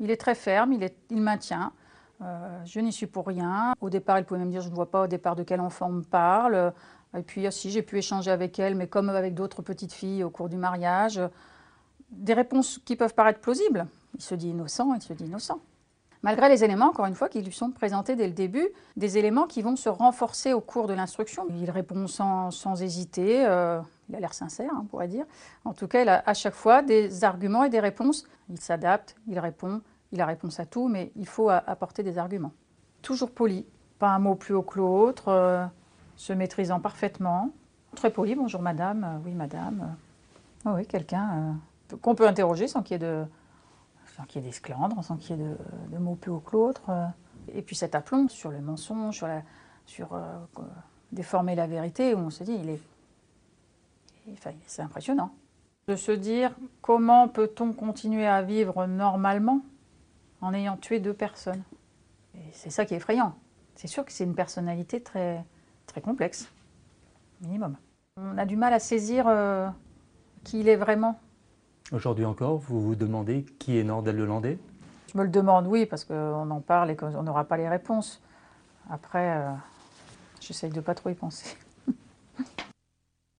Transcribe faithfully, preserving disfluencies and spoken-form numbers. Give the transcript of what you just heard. Il est très ferme, il, est, il maintient. Euh, je n'y suis pour rien. Au départ, il pouvait même dire je ne vois pas au départ de quel enfant on me parle. Et puis, si j'ai pu échanger avec elle, mais comme avec d'autres petites filles au cours du mariage, des réponses qui peuvent paraître plausibles. Il se dit innocent, il se dit innocent. Malgré les éléments, encore une fois, qui lui sont présentés dès le début, des éléments qui vont se renforcer au cours de l'instruction. Il répond sans, sans hésiter, euh, il a l'air sincère, hein, on pourrait dire. En tout cas, il a à chaque fois des arguments et des réponses. Il s'adapte, il répond, il a réponse à tout, mais il faut apporter des arguments. Toujours poli, pas un mot plus haut que l'autre, euh, se maîtrisant parfaitement. Très poli, bonjour madame, euh, oui madame. Euh, oui, quelqu'un euh, qu'on peut interroger sans qu'il y ait de... sans qu'il y ait d'esclandre, sans qu'il y ait de, de mots plus haut que l'autre. Et puis cet aplomb sur le mensonge, sur, la, sur euh, déformer la vérité, où on se dit, il est, enfin, c'est impressionnant. De se dire, comment peut-on continuer à vivre normalement en ayant tué deux personnes? C'est ça qui est effrayant. C'est sûr que c'est une personnalité très, très complexe, minimum. On a du mal à saisir euh, qui il est vraiment. Aujourd'hui encore, vous vous demandez qui est Nordal Le Landais? Je me le demande, oui, parce qu'on en parle et qu'on n'aura pas les réponses. Après, euh, j'essaye de ne pas trop y penser.